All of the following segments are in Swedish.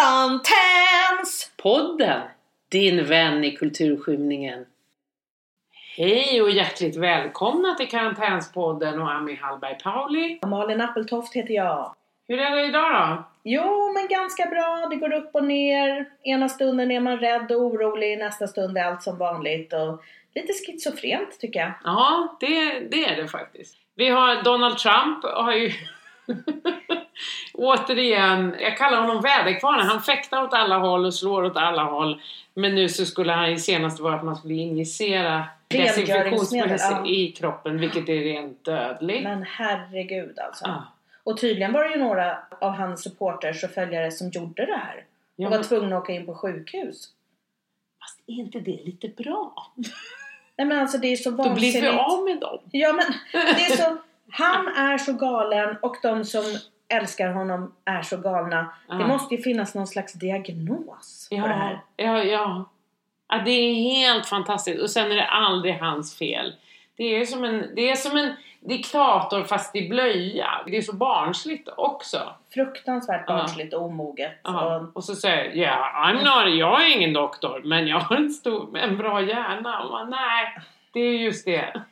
Karantäns-podden, din vän i kulturskymningen. Hej och hjärtligt välkomna till Karantäns-podden och Ami Hallberg-Pauli. Malin Appeltoft heter jag. Hur är det idag då? Jo, men ganska bra. Det går upp och ner. Ena stunden är man rädd och orolig. Nästa stund är allt som vanligt. Och lite schizofrent tycker jag. Ja, det är det faktiskt. Vi har Donald Trump har ju... återigen, jag kallar honom väderkvarnen. Han fäktar åt alla håll och slår åt alla håll. Men nu så skulle han ju senast vara att man skulle injicera desinfektionsmedel i kroppen, vilket är rent dödligt. Men herregud alltså. Ja. Och tydligen var det ju några av hans supporters och följare som gjorde det här. Och var tvungna att åka in på sjukhus. Fast är inte det lite bra? Nej men alltså det är så vansinnigt. Då blir vi av med dem. Ja men det är så... Han är så galen och de som älskar honom är så galna. Ja. Det måste ju finnas någon slags diagnos på det här. Ja, det är helt fantastiskt. Och sen är det aldrig hans fel. Det är som en diktator fast i blöja. Det är så barnsligt också. Fruktansvärt barnsligt och omoget. Och så säger jag är ingen doktor men jag har en bra hjärna. Och man, nej, det är just det.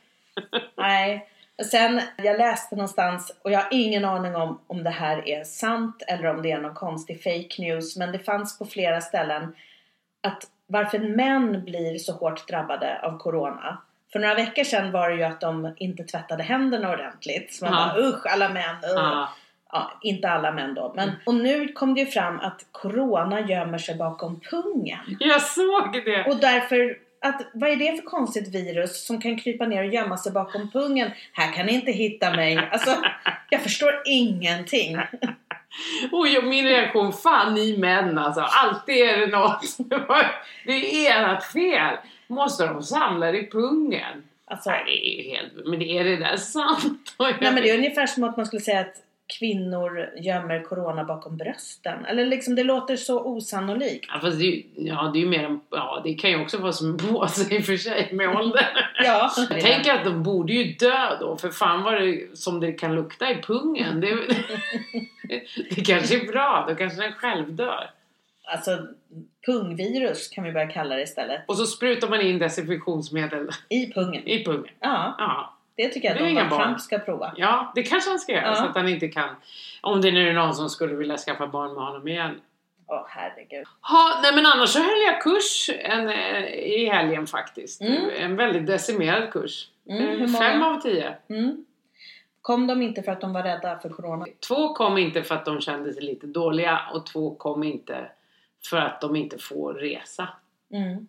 Nej. Sen, jag läste någonstans, och jag har ingen aning om det här är sant eller om det är någon konstig fake news. Men det fanns på flera ställen att varför män blir så hårt drabbade av corona. För några veckor sedan var det ju att de inte tvättade händerna ordentligt. Så man bara, usch, alla män. Ja, inte alla män då. Men, och nu kom det ju fram att corona gömmer sig bakom pungen. Jag såg det! Och därför... vad är det för konstigt virus som kan krypa ner och gömma sig bakom pungen? Här kan ni inte hitta mig. Alltså, jag förstår ingenting. Oj, min reaktion, fan ni män alltså. Alltid är det något. Det är ert fel. Måste de samla i pungen? Alltså, nej, det är ju helt... Men är det där sant? Nej, men det är ungefär som att man skulle säga att kvinnor gömmer corona bakom brösten. Eller liksom, det låter så osannolikt. Ja, fast det är ju mer en... Ja, det kan ju också vara som en bås i och för sig med åldern. Ja. Jag tänker att de borde ju dö då. För fan vad det som det kan lukta i pungen. Det kanske är bra. Då kanske den själv dör. Alltså, pungvirus kan vi börja kalla det istället. Och så sprutar man in desinfektionsmedel. I pungen. Ja. Det tycker jag att Donald Trump ska prova. Ja, det kanske han ska göra så att han inte kan. Om det nu är någon som skulle vilja skaffa barn med honom igen. Åh, herregud. Nej, men annars så höll jag kurs i helgen faktiskt. Mm. En väldigt decimerad kurs. 5 av 10. Mm. Kom de inte för att de var rädda för corona? 2 kom inte för att de kände sig lite dåliga. Och 2 kom inte för att de inte får resa. Mm.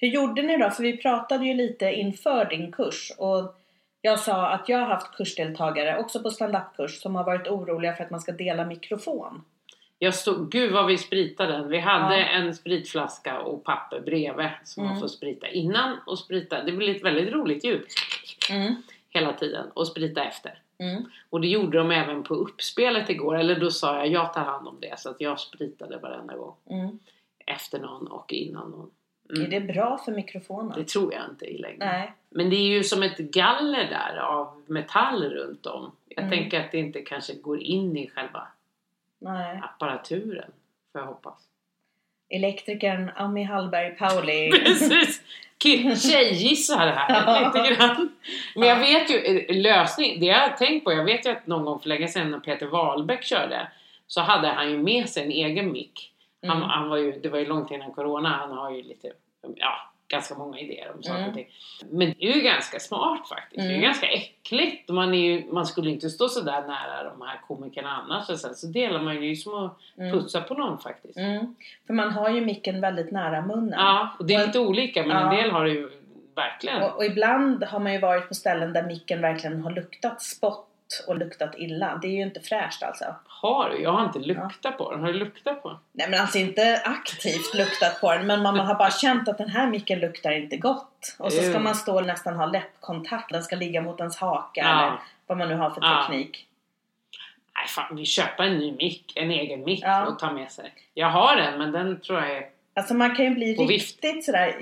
Hur gjorde ni då? För vi pratade ju lite inför din kurs. Och jag sa att jag har haft kursdeltagare också på stand up kurs som har varit oroliga för att man ska dela mikrofon. Gud vad vi spritade den. Vi hade en spritflaska och papper bredvid som man får sprita innan och sprita. Det blev ett väldigt roligt ljud hela tiden och sprita efter. Mm. Och det gjorde de även på uppspelet igår. Eller då sa jag tar hand om det så att jag spritade varenda gång. Mm. Efter någon och innan någon. Mm. Är det bra för mikrofonen? Det tror jag inte i längden. Nej. Men det är ju som ett galler där av metall runt om. Jag tänker att det inte kanske går in i själva apparaturen. Får jag hoppas. Elektrikern Ami Hallberg-Pauli. Precis. Tjejgissar här lite grann. Men jag vet ju lösning. Det jag har tänkt på. Jag vet ju att någon gång för länge sedan när Peter Wahlbäck körde. Så hade han ju med sig en egen mick. Mm. Han var ju, det var ju långt innan corona. Han har ju lite, ganska många idéer om saker och ting. Men det är ju ganska smart faktiskt. Det är ju ganska äckligt. Man skulle inte stå så där nära de här komikerna annars. Och sen så delar man ju som att putsa på någon faktiskt. Mm. För man har ju micken väldigt nära munnen. Ja, och det är lite olika. Men en del har det ju verkligen. Och ibland har man ju varit på ställen där micken verkligen har luktat spott. Och luktat illa. Det är ju inte fräscht alltså. Har du? Jag har inte luktat på den. Har du luktat på den? Nej men alltså inte aktivt luktat på den. Men man har bara känt att den här micken luktar inte gott. Och så ska man stå och nästan ha läppkontakt. Den ska ligga mot ens haka. Eller vad man nu har för teknik. Nej fan, vi köper en ny mick. En egen mick och tar med sig. Jag har den men den tror jag är... Alltså man kan ju bli riktigt sådär...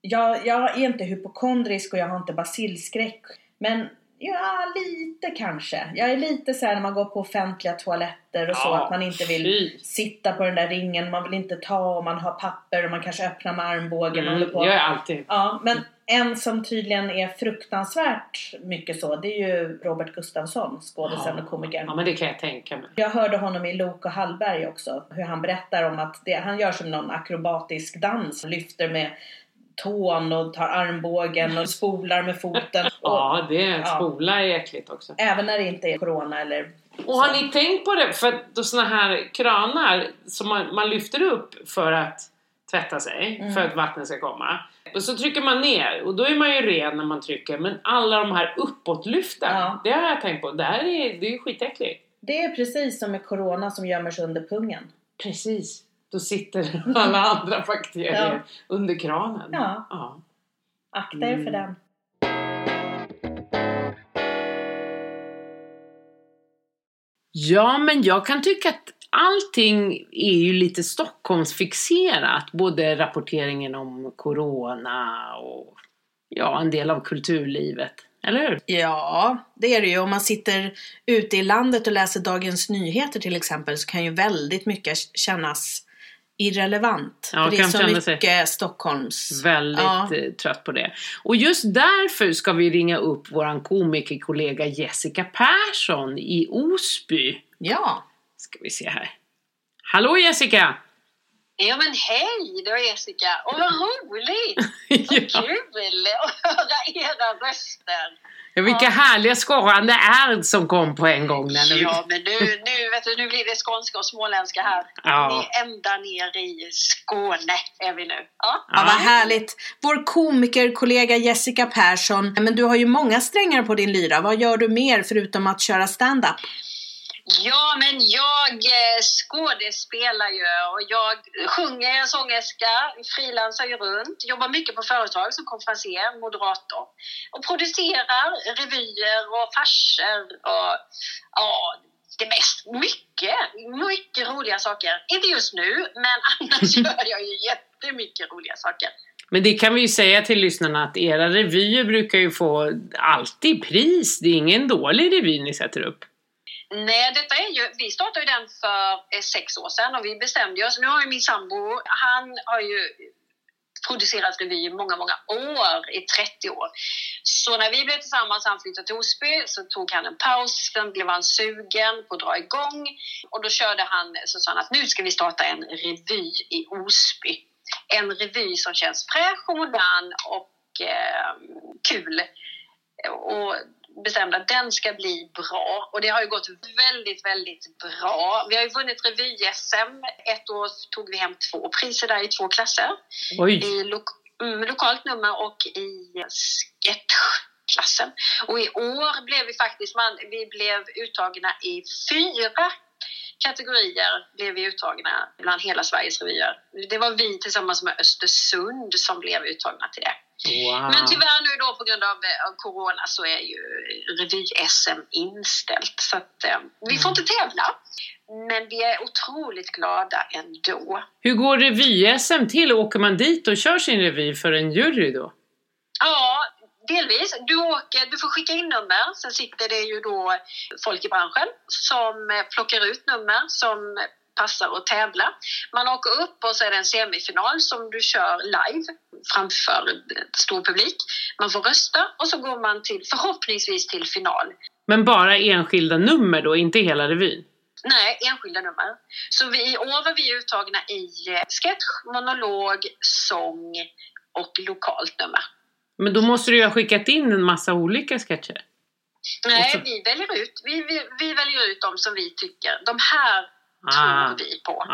Jag är inte hypokondrisk och jag har inte basilskräck. Men... Ja, lite kanske. Jag är lite så här när man går på offentliga toaletter och så, att man inte vill sitta på den där ringen, man vill inte ta, och man har papper och man kanske öppnar med armbågen. Jag är alltid. Ja, men en som tydligen är fruktansvärt mycket så, det är ju Robert Gustafsson, skådespelaren och komikern. Ja, men det kan jag tänka mig. Jag hörde honom i Lok och Hallberg också, hur han berättar om att det, han gör som någon akrobatisk dans, lyfter med tån och tar armbågen och spolar med foten. Och, ja, det spolar är äckligt också. Även när det inte är corona eller... Och så. Har ni tänkt på det? För då sådana här kranar som man lyfter upp för att tvätta sig, för att vattnet ska komma. Och så trycker man ner, och då är man ju ren när man trycker. Men alla de här uppåtlyften, det har jag tänkt på. Det är ju skitäckligt. Det är precis som med corona som gömmer sig under pungen. Precis. Då sitter alla andra bakterier under kranen. Ja. Akta er för den. Ja, men jag kan tycka att allting är ju lite Stockholmsfixerat. Både rapporteringen om corona och en del av kulturlivet. Eller hur? Ja, det är det ju. Om man sitter ute i landet och läser Dagens Nyheter till exempel, så kan ju väldigt mycket kännas irrelevant. Ja, det är så mycket Stockholms. Väldigt trött på det. Och just därför ska vi ringa upp våran komikerkollega Jessica Persson i Osby. Ja. Ska vi se här. Hallå Jessica! Ja men hej då Jessica! Åh vad roligt! Så kul att höra era röster! Ja, vilka härliga skorrande ärd som kom på en gång. Ja, men nu blir det skånska och småländska här. Ni ända ner i Skåne är vi nu. Ja, vad härligt. Vår komikerkollega Jessica Persson. Men du har ju många strängar på din lyra. Vad gör du mer förutom att köra stand-up? Ja, men jag skådespelar ju och jag sjunger, jag är sångerska, frilansar ju runt, jobbar mycket på företag som konferenser, moderator och producerar revyer och farser och det mest, mycket roliga saker. Inte just nu, men annars gör jag ju jättemycket roliga saker. Men det kan vi ju säga till lyssnarna att era revyer brukar ju få alltid pris, det är ingen dålig revy ni sätter upp. Nej, vi startade ju den för 6 år sedan och vi bestämde oss. Nu har ju min sambo, han har ju producerat revy i många år, i 30 år. Så när vi blev tillsammans, han flyttade till Osby, så tog han en paus, sen blev han sugen på att dra igång. Och då körde han, så sa han att nu ska vi starta en revy i Osby. En revy som känns fräsch och modern och kul. Och bestämde att den ska bli bra. Och det har ju gått väldigt, väldigt bra. Vi har ju vunnit revy SM. Ett år tog vi hem 2 priser där i 2 klasser. I lokalt nummer och i sketchklassen. Och i år blev vi faktiskt... vi blev uttagna i 4 kategorier blev vi uttagna bland hela Sveriges revyer. Det var vi tillsammans med Östersund som blev uttagna till det. Wow. Men tyvärr nu då på grund av corona så är ju revy-SM inställt. Så att, vi får inte tävla. Men vi är otroligt glada ändå. Hur går revy-SM till? Åker man dit och kör sin revy för en jury då? Ja, delvis. Du får skicka in nummer. Sen sitter det ju då folk i branschen som plockar ut nummer som passar och tävla. Man åker upp och så är det en semifinal som du kör live framför stor publik. Man får rösta och så går man till, förhoppningsvis till final. Men bara enskilda nummer då, inte hela revyn? Nej, enskilda nummer. Så i år var vi uttagna i sketch, monolog, sång och lokalt nummer. Men då måste du ju ha skickat in en massa olika sketcher? Nej, så... vi väljer ut dem som vi tycker. De här tror vi på.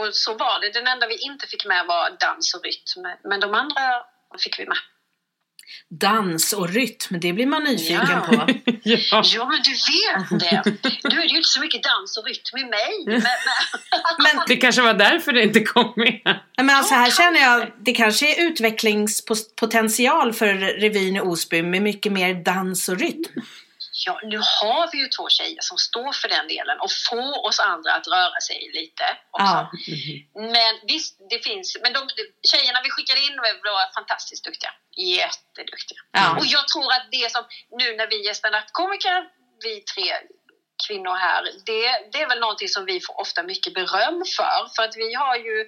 Och så var det. Den enda vi inte fick med var dans och rytm. Men de andra fick vi med. Dans och rytm, det blir man nyfiken på. Ja, men du vet det. Nu är det ju inte så mycket dans och rytm i mig. Men det kanske var därför det inte kom med. Men alltså här känner jag, det kanske är utvecklingspotential för revyn i Osby med mycket mer dans och rytm. ja, nu har vi ju två tjejer som står för den delen och får oss andra att röra sig lite också. Men visst, det finns, men de tjejerna vi skickade in var fantastiskt duktiga, jätteduktiga. Och jag tror att det som nu när vi är stand-up-komiker, vi tre kvinnor här, det är väl någonting som vi får ofta mycket beröm för att vi har ju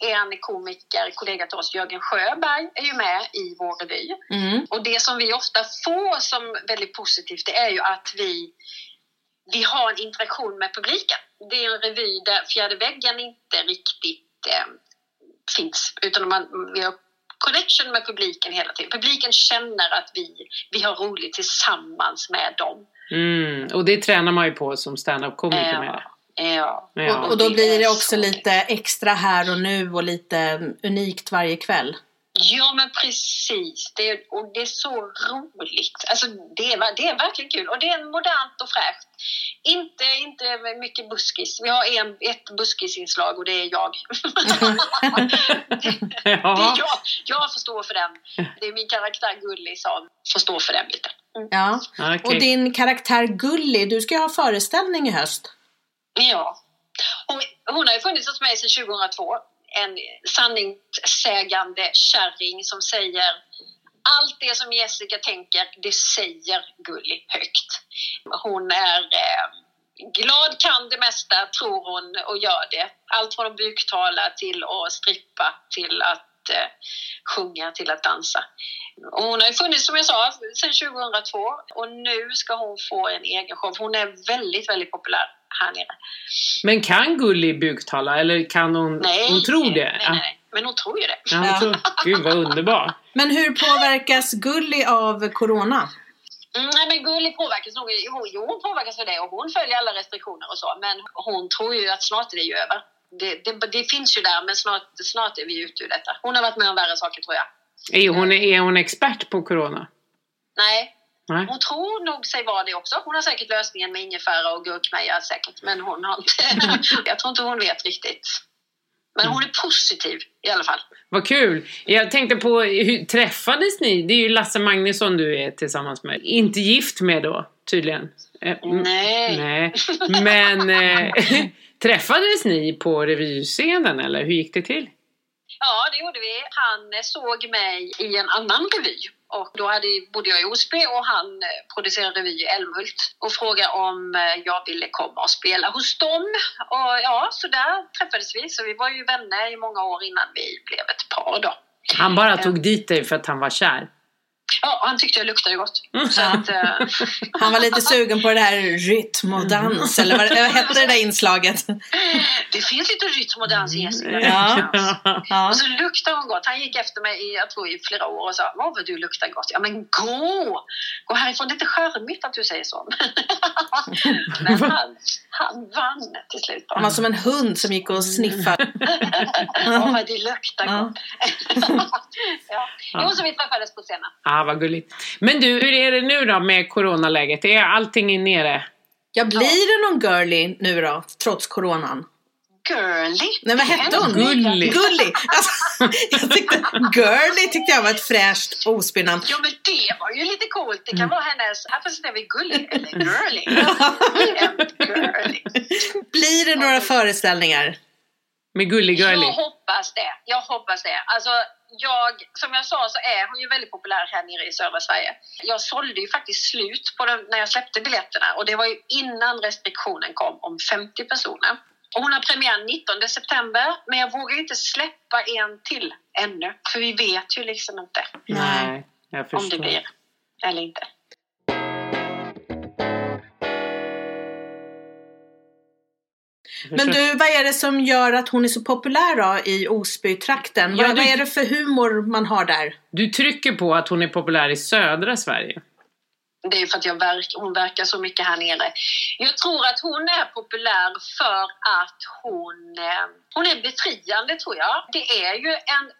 en komiker, kollega till oss, Jörgen Sjöberg är ju med i vår revy. Och det som vi ofta får som väldigt positivt, det är ju att vi har en interaktion med publiken. Det är en revy där fjärde väggen inte riktigt finns, utan vi har connection med publiken hela tiden. Publiken känner att vi har roligt tillsammans med dem. Och det tränar man ju på som stand-up-komiker med. Och då blir det också lite extra här och nu och lite unikt varje kväll. Ja, men precis. Och det är så roligt. Alltså, det är verkligen kul. Och det är modernt och fräscht. Inte mycket buskis. Vi har ett buskisinslag och det är jag. Jag får stå för den. Det är min karaktär Gulli som får stå för den lite. Ja, okay. Och din karaktär Gulli, du ska ju ha föreställning i höst. Ja. Hon har ju funnits hos mig sedan 2002. En sanningssägande kärring som säger allt det som Jessica tänker, det säger Gulli högt. Hon är glad, kan det mesta, tror hon, och gör det. Allt från att buktala till att strippa, till att sjunga, till att dansa. Och hon har ju funnits, som jag sa, sedan 2002 och nu ska hon få en egen show. Hon är väldigt, väldigt populär här nere. Men kan Gulli buktala eller kan hon? Nej, hon tror det? Nej. Men hon tror ju det. Ja, gud vad underbart. Men hur påverkas Gulli av corona? Nej, men Gulli påverkas nog. Jo, hon påverkas av det och hon följer alla restriktioner och så. Men hon tror ju att snart är det ju över. Det finns ju där, men snart är vi ute ur detta. Hon har varit med om värre saker, tror jag. Är hon expert på corona? Nej. Hon tror nog sig vara det också. Hon har säkert lösningen med ingefära och gurkmeja säkert. Men hon har inte. Jag tror inte hon vet riktigt. Men hon är positiv i alla fall. Vad kul. Jag tänkte på, hur träffades ni? Det är ju Lasse Magnusson du är tillsammans med. Inte gift med då, tydligen. Nej. Men träffades ni på revyscenen eller hur gick det till? Ja, det gjorde vi. Han såg mig i en annan revy. Och då bodde jag i Osby och han producerade revy i Älvhult och frågade om jag ville komma och spela hos dem. Och ja, så där träffades vi. Så vi var ju vänner i många år innan vi blev ett par då. Han bara tog dit dig för att han var kär? Ja, han tyckte jag luktade gott. Så att, han var lite sugen på det här rytm och dans, eller vad hette det där inslaget? Det finns lite rytm och dans i Jessica. Ja. Och så luktade hon gott. Han gick efter mig jag tror i flera år och sa, vad du luktar gott? Ja, men gå härifrån. Det är inte charmigt att du säger så. Men han vann till slut. Han var som en hund som gick och sniffade. Vad du luktar gott. Jo, så vi träffades på scenen. Vad gulligt. Men du, hur är det nu då med coronaläget? Är allting nere? Ja, blir det någon girly nu då, trots coronan? Girly? Nej, vad hette hon? Gulli. Alltså, girly tyckte jag var ett fräscht ospinnande. Ja, men det var ju lite coolt. Det kan vara hennes, här presenterar vi Gulli eller girly. Girly. Blir det några föreställningar? Med Gulli girly? Jag hoppas det. Alltså, som jag sa så är hon ju väldigt populär här nere i södra Sverige. Jag sålde ju faktiskt slut på den när jag släppte biljetterna. Och det var ju innan restriktionen kom om 50 personer. Och hon har premiär 19 september. Men jag vågar ju inte släppa en till ännu. För vi vet ju liksom inte. Nej, jag förstår. Om det blir eller inte. Men du, vad är det som gör att hon är så populär då i Osby-trakten? Ja, vad är det för humor man har där? Du trycker på att hon är populär i södra Sverige. Det är ju för att hon verkar så mycket här nere. Jag tror att hon är populär för att hon är befriande, tror jag. Det är ju en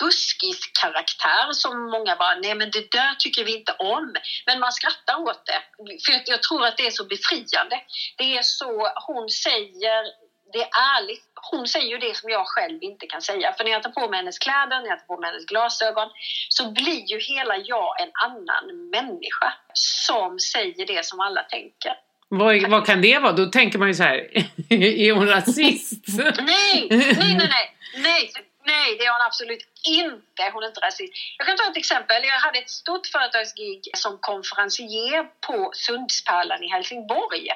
buskiskaraktär som många bara, nej men det där tycker vi inte om, men man skrattar åt det för jag tror att det är så befriande. Det är så hon säger det är ärligt. Hon säger ju det som jag själv inte kan säga. För när jag tar på mig hennes kläder, när jag tar på mig hennes glasögon, så blir ju hela jag en annan människa som säger det som alla tänker. Vad kan det vara? Då tänker man ju så här, är hon rasist? Nej, det är hon absolut inte. Hon är inte rasist. Jag kan ta ett exempel. Jag hade ett stort företagsgig som konferencier på Sundspärlen i Helsingborg.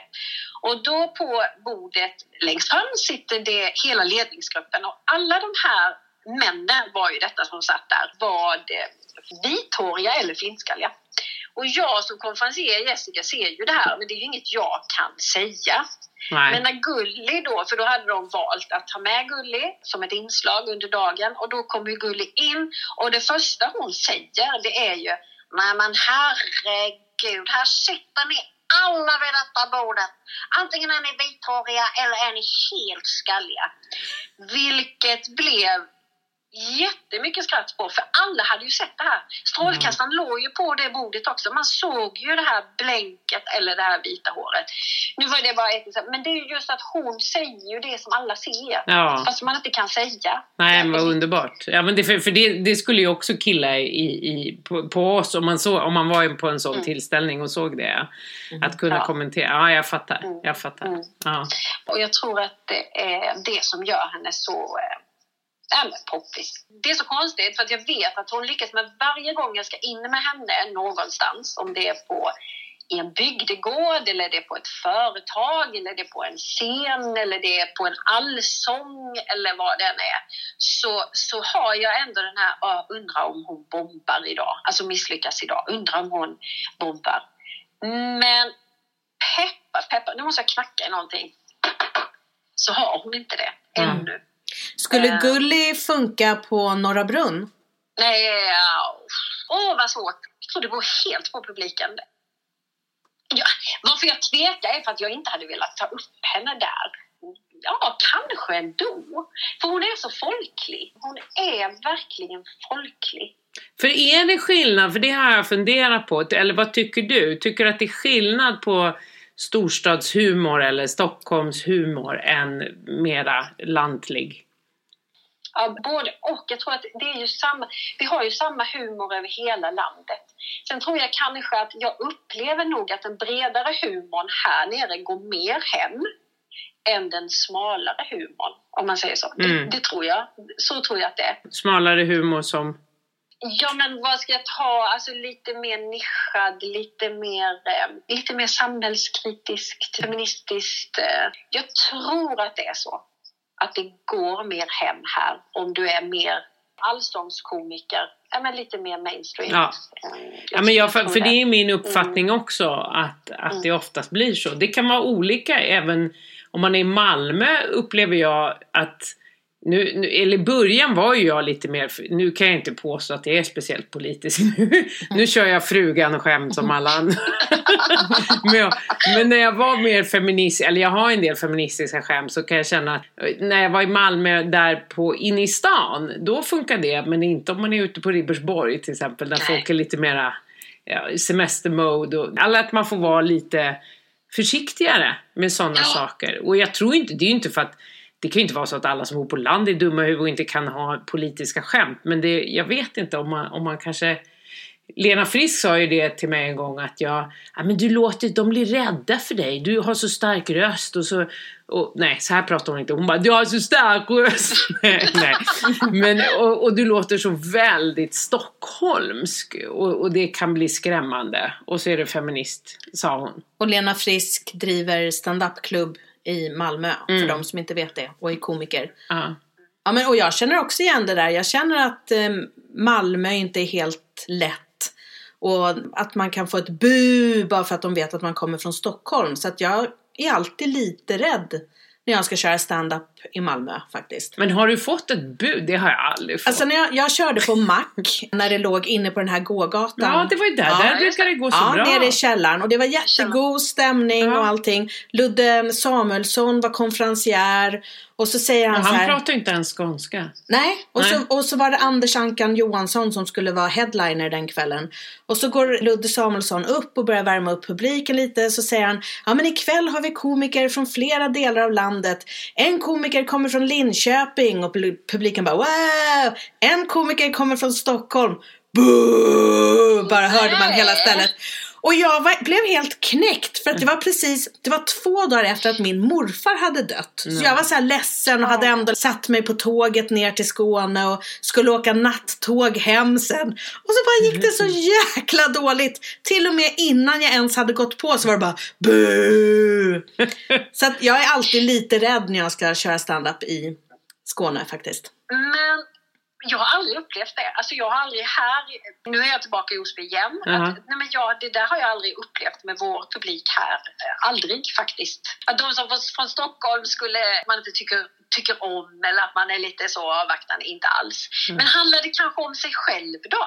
Och då på bordet längst fram sitter det hela ledningsgruppen. Och alla de här männen var ju detta som satt där. Var vithåriga eller finskalliga. Och jag som konferencier, Jessica, ser ju det här. Men det är ju inget jag kan säga. Nej. Men när Gulli då, för då hade de valt att ta med Gulli som ett inslag under dagen. Och då kommer ju Gulli in. Och det första hon säger, det är ju: nej men herregud, här sitter ni alla vid detta bordet. Antingen är ni vithåriga eller är ni helt skalliga. Vilket blev jättemycket skratt på, för alla hade ju sett det här. Strålkastaren låg ju på det bordet också. Man såg ju det här blänket eller det här vita håret. Nu var det bara ett exempel, men det är ju just att hon säger ju det som alla ser. Ja. Fast man inte kan säga. Nej, men vad underbart. Ja, men det skulle ju också killa på oss om man var på en sån tillställning och såg det. Att kunna kommentera. Ja, jag fattar. Ja. Och jag tror att det är det som gör henne så... Det är så konstigt, för att jag vet att hon lyckas med varje gång jag ska in med henne någonstans. Om det är på en bygdegård, eller det är på ett företag, eller det är på en scen, eller det är på en allsång eller vad den är. Så har jag ändå den här, undrar om hon bombar idag. Alltså misslyckas idag, undrar om hon bombar. Men peppa, nu måste jag knacka i någonting. Så har hon inte det ännu. Mm. Skulle Gulli funka på Norra Brunn? Nej, vad svårt. Jag tror det går helt på publiken. Ja, varför jag tvekar är för att jag inte hade velat ta upp henne där. Ja, kanske ändå. För hon är så folklig. Hon är verkligen folklig. För är det skillnad? För det har jag funderat på. Eller vad tycker du? Tycker du att det är skillnad på storstadshumor eller Stockholmshumor än mera lantlig? Ja, både och. Jag tror att det är ju samma, vi har ju samma humor över hela landet. Sen tror jag kanske att jag upplever nog att den bredare humorn här nere går mer hem än den smalare humorn, om man säger så. Det tror jag. Så tror jag att det är. Smalare humor som... Ja, men vad ska jag ta? Alltså lite mer nischad, lite mer samhällskritiskt, feministiskt. Jag tror att det är så. Att det går mer hem här om du är mer allsångskomiker. Ja, men lite mer mainstream. Ja, för det är min uppfattning också att det oftast blir så. Det kan vara olika även om man är i Malmö, upplever jag att... Nu, eller början var ju jag lite mer, nu kan jag inte påstå att det är speciellt politiskt nu kör jag frugan och skämt som alla andra men när jag var mer feministisk, eller jag har en del feministiska skämt, så kan jag känna att när jag var i Malmö där på Innistan, då funkar det, men inte om man är ute på Ribbersborg till exempel, där folk är lite mera semestermode och alla, att man får vara lite försiktigare med sådana saker. Och jag tror inte, det är ju inte för att det kan ju inte vara så att alla som bor på land är dumma huvud och inte kan ha politiska skämt. Men det, jag vet inte om man kanske... Lena Frisk sa ju det till mig en gång, att men du låter de blir rädda för dig. Du har så stark röst och så... Och, nej, så här pratar hon inte. Hon bara, du har så stark röst. nej. Men, och du låter så väldigt stockholmsk. Och det kan bli skrämmande. Och så är du feminist, sa hon. Och Lena Frisk driver stand-up-klubb i Malmö, för de som inte vet det, och är komiker. Ja, men, och jag känner också igen det där. Jag känner att Malmö inte är helt lätt, och att man kan få ett bu bara för att de vet att man kommer från Stockholm. Så att jag är alltid lite rädd när jag ska köra stand-up i Malmö faktiskt. Men har du fått ett bud? Det har jag aldrig fått. Alltså när jag körde på Mac när det låg inne på den här gågatan. Ja, det var ju där brukar det gå så bra. Ja, nere i källaren. Och det var jättegod stämning och allting. Ludde Samuelsson var konferencier. Och så säger han så här... Han pratar inte ens skånska. Nej, och så var det Anders Ankan Johansson som skulle vara headliner den kvällen. Och så går Ludde Samuelsson upp och börjar värma upp publiken lite. Så säger han, ja men ikväll har vi komiker från flera delar av landet landet. En komiker kommer från Linköping och publiken bara wow. En komiker kommer från Stockholm. Boo! Bara hörde man hela stället. Och jag blev helt knäckt för att det var 2 dagar efter att min morfar hade dött. Så jag var så här ledsen och hade ändå satt mig på tåget ner till Skåne och skulle åka nattåg hem sen. Och så bara gick det så jäkla dåligt. Till och med innan jag ens hade gått på så var det bara buh. Så att jag är alltid lite rädd när jag ska köra stand-up i Skåne faktiskt. Men jag har aldrig upplevt det. Alltså jag har aldrig här... Nu är jag tillbaka i Osby igen. Uh-huh. Det där har jag aldrig upplevt med vår publik här. Aldrig faktiskt. Att de som från Stockholm skulle... Man inte tycker om eller att man är lite så avvaktande. Inte alls. Mm. Men handlar det kanske om sig själv då?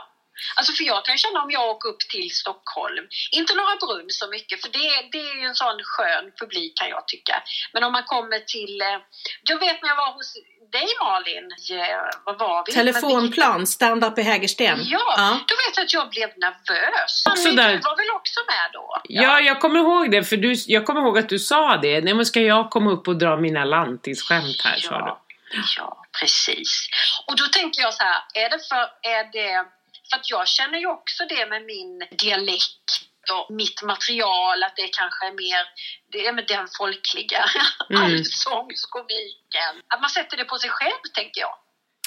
Alltså för jag kan känna om jag åker upp till Stockholm. Inte Norra Brunn så mycket. För det är ju en sån skön publik kan jag tycka. Men om man kommer till... Jag vet när jag var hos... dig Malin, vad var vi? Telefonplan, stand up i Hägersten. Ja, då vet jag att jag blev nervös. Men du var väl också med då? Ja, jag kommer ihåg det, för jag kommer ihåg att du sa det. Nej, men ska jag komma upp och dra mina lantiskämt här, sa du. Ja, precis. Och då tänker jag så här, är det för att jag känner ju också det med min dialekt. Mitt material, att det kanske är mer det är med den folkliga allsångskomiken. Att man sätter det på sig själv, tänker jag.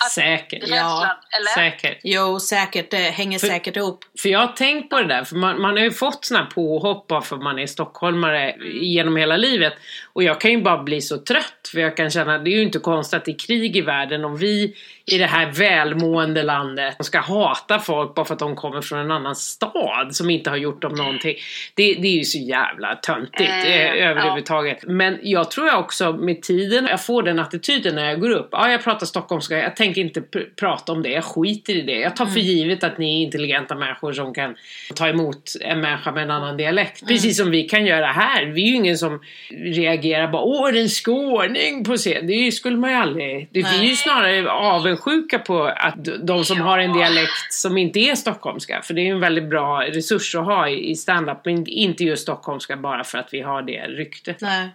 Att säkert. Rädslan, eller? Säkert. Jo, säkert. Det hänger säkert ihop. För jag har tänkt på det där. För man har ju fått såna påhopp av för man är stockholmare genom hela livet. Och jag kan ju bara bli så trött. För jag kan känna, det är ju inte konstigt att det är krig i världen. Om vi i det här välmående landet ska hata folk bara för att de kommer från en annan stad som inte har gjort dem någonting. Det är ju så jävla töntigt överhuvudtaget. Ja. Men jag tror jag också med tiden, jag får den attityden när jag går upp. Ja, jag pratar stockholmska, jag tänker inte prata om det, jag skiter i det. Jag tar för givet att ni är intelligenta människor som kan ta emot en människa med en annan dialekt. Precis som vi kan göra här. Vi är ju ingen som reagerar bara, åh det är en skåning på scen. Det skulle man ju aldrig. Det är ju snarare avundsjuka på att de som har en dialekt som inte är stockholmska. För det är ju en väldigt bra resurs att ha i stand-up. Men inte just stockholmska bara för att vi har det ryktet. Nej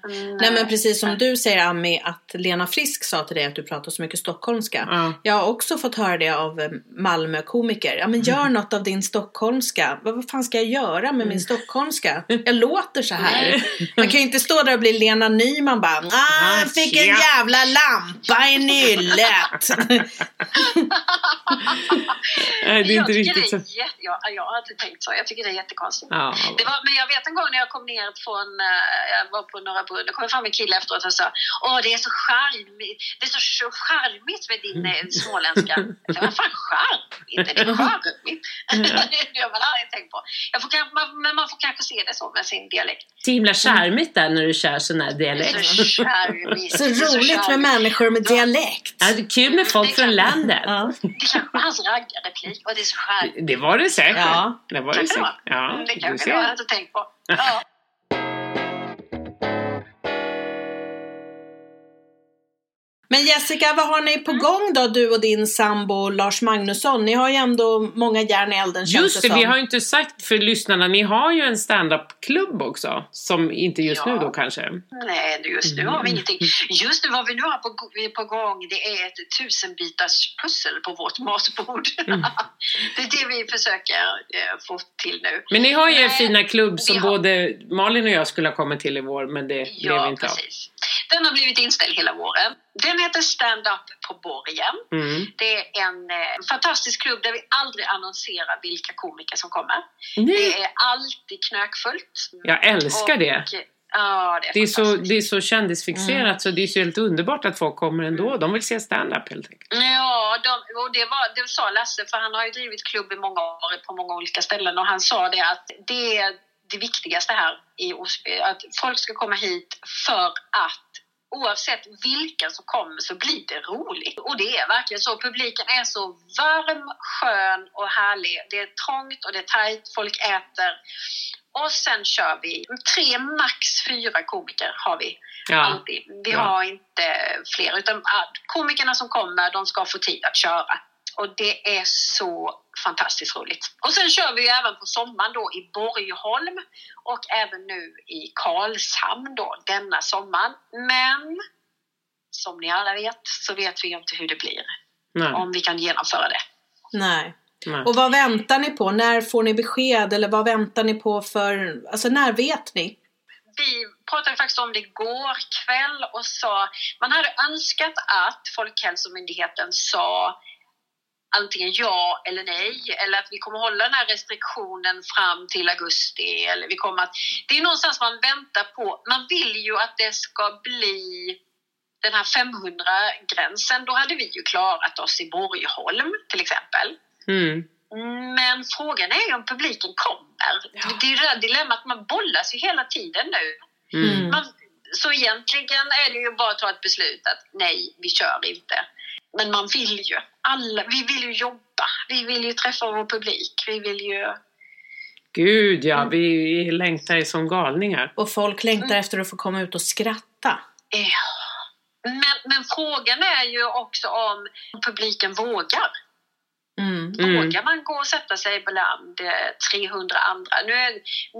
men precis som du säger Ami, att Lena Frisk sa till dig att du pratar så mycket stockholmska. Jag har också fått höra det av Malmö-komiker. Ja, men gör något av din stockholmska. Vad fan ska jag göra med min stockholmska? Jag låter så här. Man kan ju inte stå där och bli Lena Nyman bara, jag fick en jävla lampa i nyllet. Nej, det är inte riktigt så. Jag har inte tänkt så. Jag tycker det är jättekonstigt. Ja. Men jag vet en gång när jag kom ner från, jag var på Norra Brunn, då kom jag fram en kille efteråt och sa, det är så charmigt med din småländska. Vad fan charmigt? Det är charmigt. Det har man aldrig tänkt på. Man får kanske se det så med sin dialekt. Det är himla charmigt där när du kör sån här dialekt. Så roligt med människor med dialekt. Ja, det är kul med folk från landet. Det kanske var hans raggarreplik och det är så charmigt. Det var det säkert. Ja. Det kanske det var jag inte tänkt på. Ja. Men Jessica, vad har ni på gång då, du och din sambo Lars Magnusson? Ni har ju ändå många järn i elden, känns just det som. Vi har ju inte sagt för lyssnarna, ni har ju en stand-up-klubb också, som inte just nu då kanske. Nej, just nu har vi ingenting. Just nu vad vi nu har på gång, det är ett 1000-bitars pussel på vårt matbord. Det är det vi försöker få till nu. Men ni har ju en fina klubb som både Malin och jag skulle ha kommit till i vår, men det blev inte precis. Av. Den har blivit inställd hela våren. Den heter Stand Up på Borgen. Det är en fantastisk klubb där vi aldrig annonserar vilka komiker som kommer. Det är alltid knökfullt. Jag älskar det. Ja, det är så kändisfixerat så det är så helt underbart att folk kommer ändå. De vill se stand-up helt enkelt. Ja, och det sa Lasse, för han har ju drivit klubb i många år på många olika ställen. Och han sa det att det är det viktigaste här i Osby, att folk ska komma hit för att oavsett vilken som kommer så blir det roligt. Och det är verkligen så. Publiken är så varm, skön och härlig. Det är trångt och det är tajt. Folk äter. Och sen kör vi 3, max 4 komiker har vi alltid. Vi har inte fler. Utan komikerna som kommer, de ska få tid att köra. Och det är så fantastiskt roligt. Och sen kör vi ju även på sommaren då i Borgholm och även nu i Karlshamn då denna sommaren. Men som ni alla vet så vet vi inte hur det blir. Nej. Om vi kan genomföra det. Nej. Nej. Och vad väntar ni på? När får ni besked? Eller vad väntar ni på för... Alltså när vet ni? Vi pratade faktiskt om det igår kväll och sa... Man hade önskat att Folkhälsomyndigheten sa... antingen ja eller nej, eller att vi kommer hålla den här restriktionen fram till augusti, eller vi kommer att, det är någonstans man väntar på, man vill ju att det ska bli den här 500-gränsen, då hade vi ju klarat oss i Borgholm till exempel. Mm. Men frågan är ju om publiken kommer. Ja. Det är ju det där dilemmat, man bollas ju hela tiden nu. Mm. Så egentligen är det ju bara att ta ett beslut att nej, vi kör inte. Men man vill ju, alla, vi vill ju jobba, vi vill ju träffa vår publik, vi vill ju... Gud ja, vi längtar som galningar. Och folk längtar efter att få komma ut och skratta. Ja, men frågan är ju också om publiken vågar. Mm. Vågar man gå och sätta sig bland 300 andra? Nu är,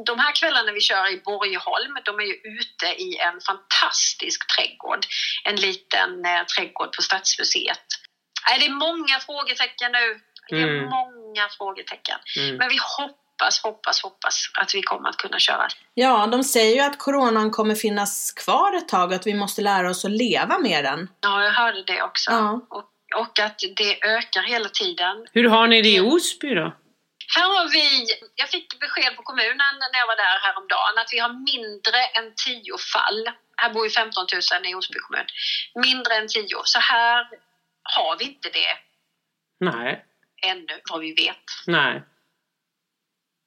de här kvällarna vi kör i Borgholm, de är ju ute i en fantastisk trädgård. En liten trädgård på Stadsmuseet. Det är många frågetecken nu. Det är många frågetecken. Mm. Men vi hoppas att vi kommer att kunna köra. Ja, de säger ju att coronan kommer finnas kvar ett tag. Att vi måste lära oss att leva med den. Ja, jag hörde det också. Ja. Och att det ökar hela tiden. Hur har ni det i Osby då? Här har vi, jag fick besked på kommunen när jag var där häromdagen att vi har mindre än 10 fall. Här bor ju 15 000 i Osby kommun. Mindre än 10. Så här har vi inte det. Nej. Ännu vad vi vet. Nej.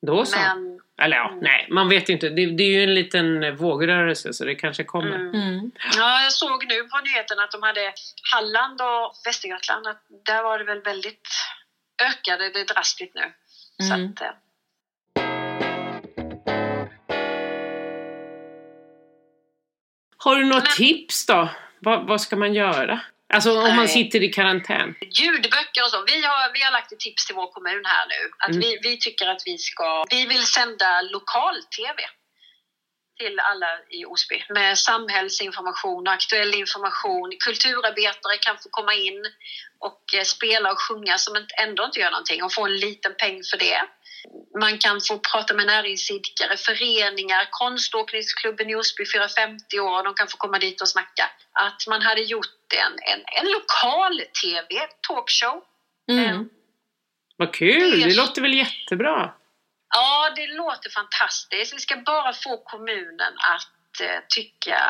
Då så. Men, eller ja, nej, man vet inte. Det är ju en liten vågrörelse så det kanske kommer. Mm. Ja, jag såg nu på nyheten att de hade Halland och Västergötland. Att där var det väl väldigt ökade det drastiskt nu. Mm. Så att, har du något tips då? Vad ska man göra? Alltså om man sitter i karantän. Ljudböcker och så. Vi har lagt ett tips till vår kommun här nu. Att vi tycker att vi vill sända lokal-tv till alla i Osby. Med samhällsinformation, aktuell information. Kulturarbetare kan få komma in och spela och sjunga som ändå inte gör någonting. Och få en liten peng för det. Man kan få prata med näringsidkare, föreningar, konståkningsklubben i Osby 450 år. De kan få komma dit och snacka. Att man hade gjort en lokal tv-talkshow. Vad kul, det låter väl jättebra. Ja, det låter fantastiskt. Vi ska bara få kommunen att tycka...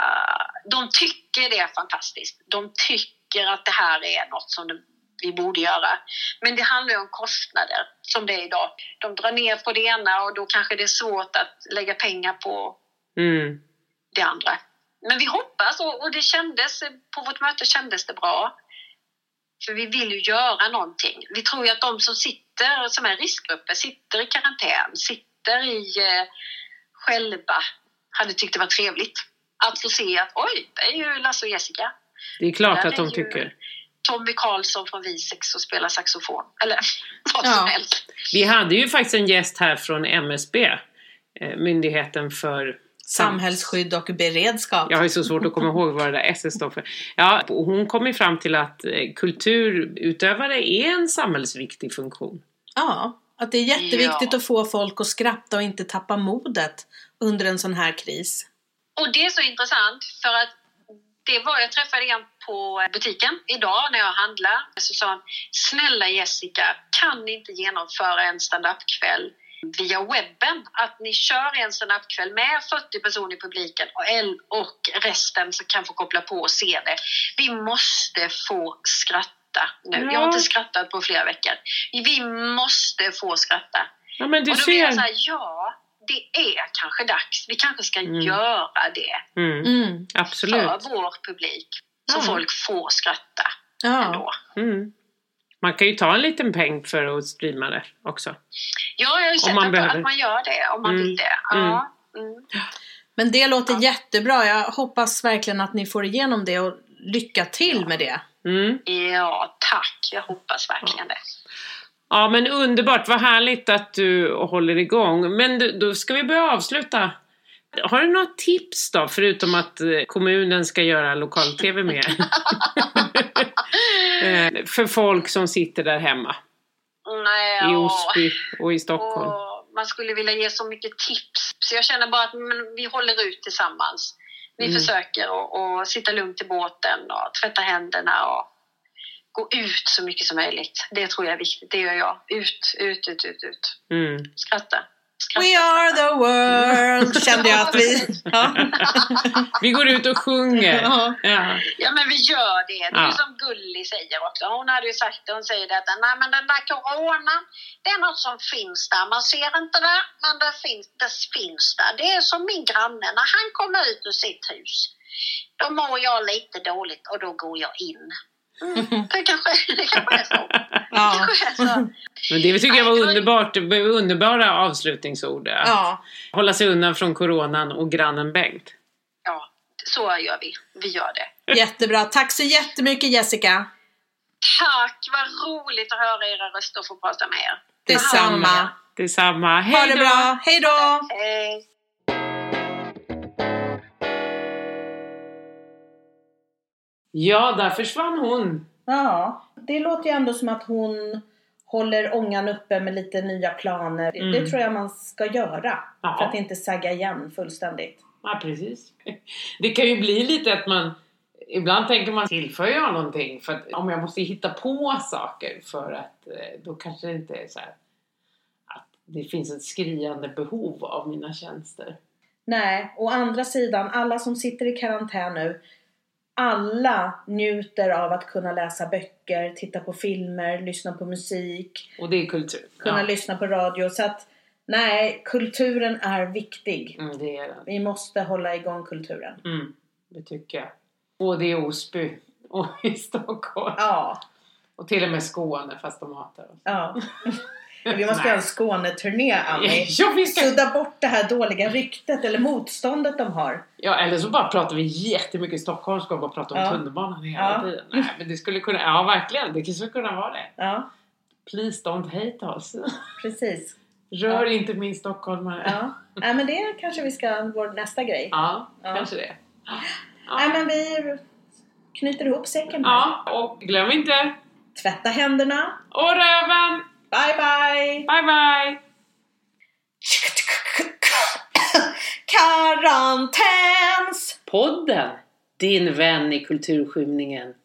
De tycker det är fantastiskt. De tycker att det här är något som... vi borde göra. Men det handlar ju om kostnader som det är idag. De drar ner på det ena och då kanske det är svårt att lägga pengar på det andra. Men vi hoppas och det kändes, på vårt möte kändes det bra. För vi vill ju göra någonting. Vi tror ju att de som sitter, som är riskgrupper, sitter i karantän, sitter i själva, hade tyckt det var trevligt. Att få se att oj, det är ju Lasse och Jessica. Det är klart att de tycker... Tommy Karlsson från Visex och spelar saxofon. Eller vad som helst. Vi hade ju faktiskt en gäst här från MSB. Myndigheten för samhällsskydd och beredskap. Jag har ju så svårt att komma ihåg vad det där SS står för. Ja, hon kom ju fram till att kulturutövare är en samhällsviktig funktion. Ja, att det är jätteviktigt att få folk att skratta och inte tappa modet under en sån här kris. Och det är så intressant för att jag träffade en på butiken idag när jag handlade. Så sa han, snälla Jessica, kan ni inte genomföra en stand-up-kväll via webben? Att ni kör en stand-up-kväll med 40 personer i publiken och resten så kan få koppla på och se det. Vi måste få skratta nu. Ja. Jag har inte skrattat på flera veckor. Vi måste få skratta. Ja, men och då blir jag så här, det är kanske dags. Vi kanske ska göra det. Mm, absolut. För vår publik. Så folk får skratta ändå. Mm. Man kan ju ta en liten peng för att streama det också. Ja, jag har ju sett att man gör det. Om man vill det. Ja. Mm. Men det låter jättebra. Jag hoppas verkligen att ni får igenom det. Och lycka till med det. Mm. Ja, tack. Jag hoppas verkligen det. Ja, men underbart. Vad härligt att du håller igång. Men då ska vi börja avsluta Har du några tips då, förutom att kommunen ska göra lokal-tv med? För folk som sitter där hemma. Nej, i Osby och i Stockholm. Man skulle vilja ge så mycket tips. Så jag känner bara att vi håller ut tillsammans. Vi försöker att sitta lugnt i båten och tvätta händerna och gå ut så mycket som möjligt. Det tror jag är viktigt. Det gör jag. Ut. Skratta. We are the world, kände jag att vi... Ja. Vi går ut och sjunger. Ja, men vi gör det. Det är som Gulli säger också. Hon hade ju sagt det, hon säger att nej, men den där coronan, det är något som finns där. Man ser inte det, men det finns där. Det är som min granne, när han kommer ut ur sitt hus, då mår jag lite dåligt och då går jag in. Det kanske är så. Men det tycker jag var underbart. Underbara avslutningsord. Ja. Hålla sig undan från coronan och grannen Bengt. Ja, så gör vi. Vi gör det. Jättebra. Tack så jättemycket, Jessica. Tack. Vad roligt att höra era röster och få prata med er. Detsamma. Hej då. Ha det bra. Hej då. Hej. Ja, där försvann hon. Ja, det låter ju ändå som att hon håller ångan uppe med lite nya planer. Det tror jag man ska göra. Ja. För att inte sagga igen fullständigt. Ja, precis. Det kan ju bli lite att man... Ibland tänker man, tillför jag någonting? För att om jag måste hitta på saker för att... Då kanske det inte är så här... Att det finns ett skriande behov av mina tjänster. Nej, å andra sidan, alla som sitter i karantän nu... Alla njuter av att kunna läsa böcker, titta på filmer, lyssna på musik. Och det är kultur. Kunna lyssna på radio. Så att, nej, kulturen är viktig. Mm, det är det. Vi måste hålla igång kulturen. Mm, det tycker jag. Både i Osby och i Stockholm. Ja. Och till och med Skåne, fast de hatar oss. Ja. Vi måste göra en Skåneturné, Ami. Sudda bort det här dåliga ryktet eller motståndet de har. Ja, eller så bara pratar vi jättemycket i Stockholm. Ska bara prata om tunnelbanan hela tiden. Nej, men det skulle kunna... Ja, verkligen. Det skulle kunna vara det. Ja. Please don't hate us. Precis. Rör inte min stockholmare. Ja. Nej, men det kanske vi ska... Vår nästa grej. Ja, kanske det. Ja. Nej, men vi knyter ihop säcken här. Ja, och glöm inte... Tvätta händerna. Och röven! Bye bye. Karantäns-podden. Din vän i kulturskymningen.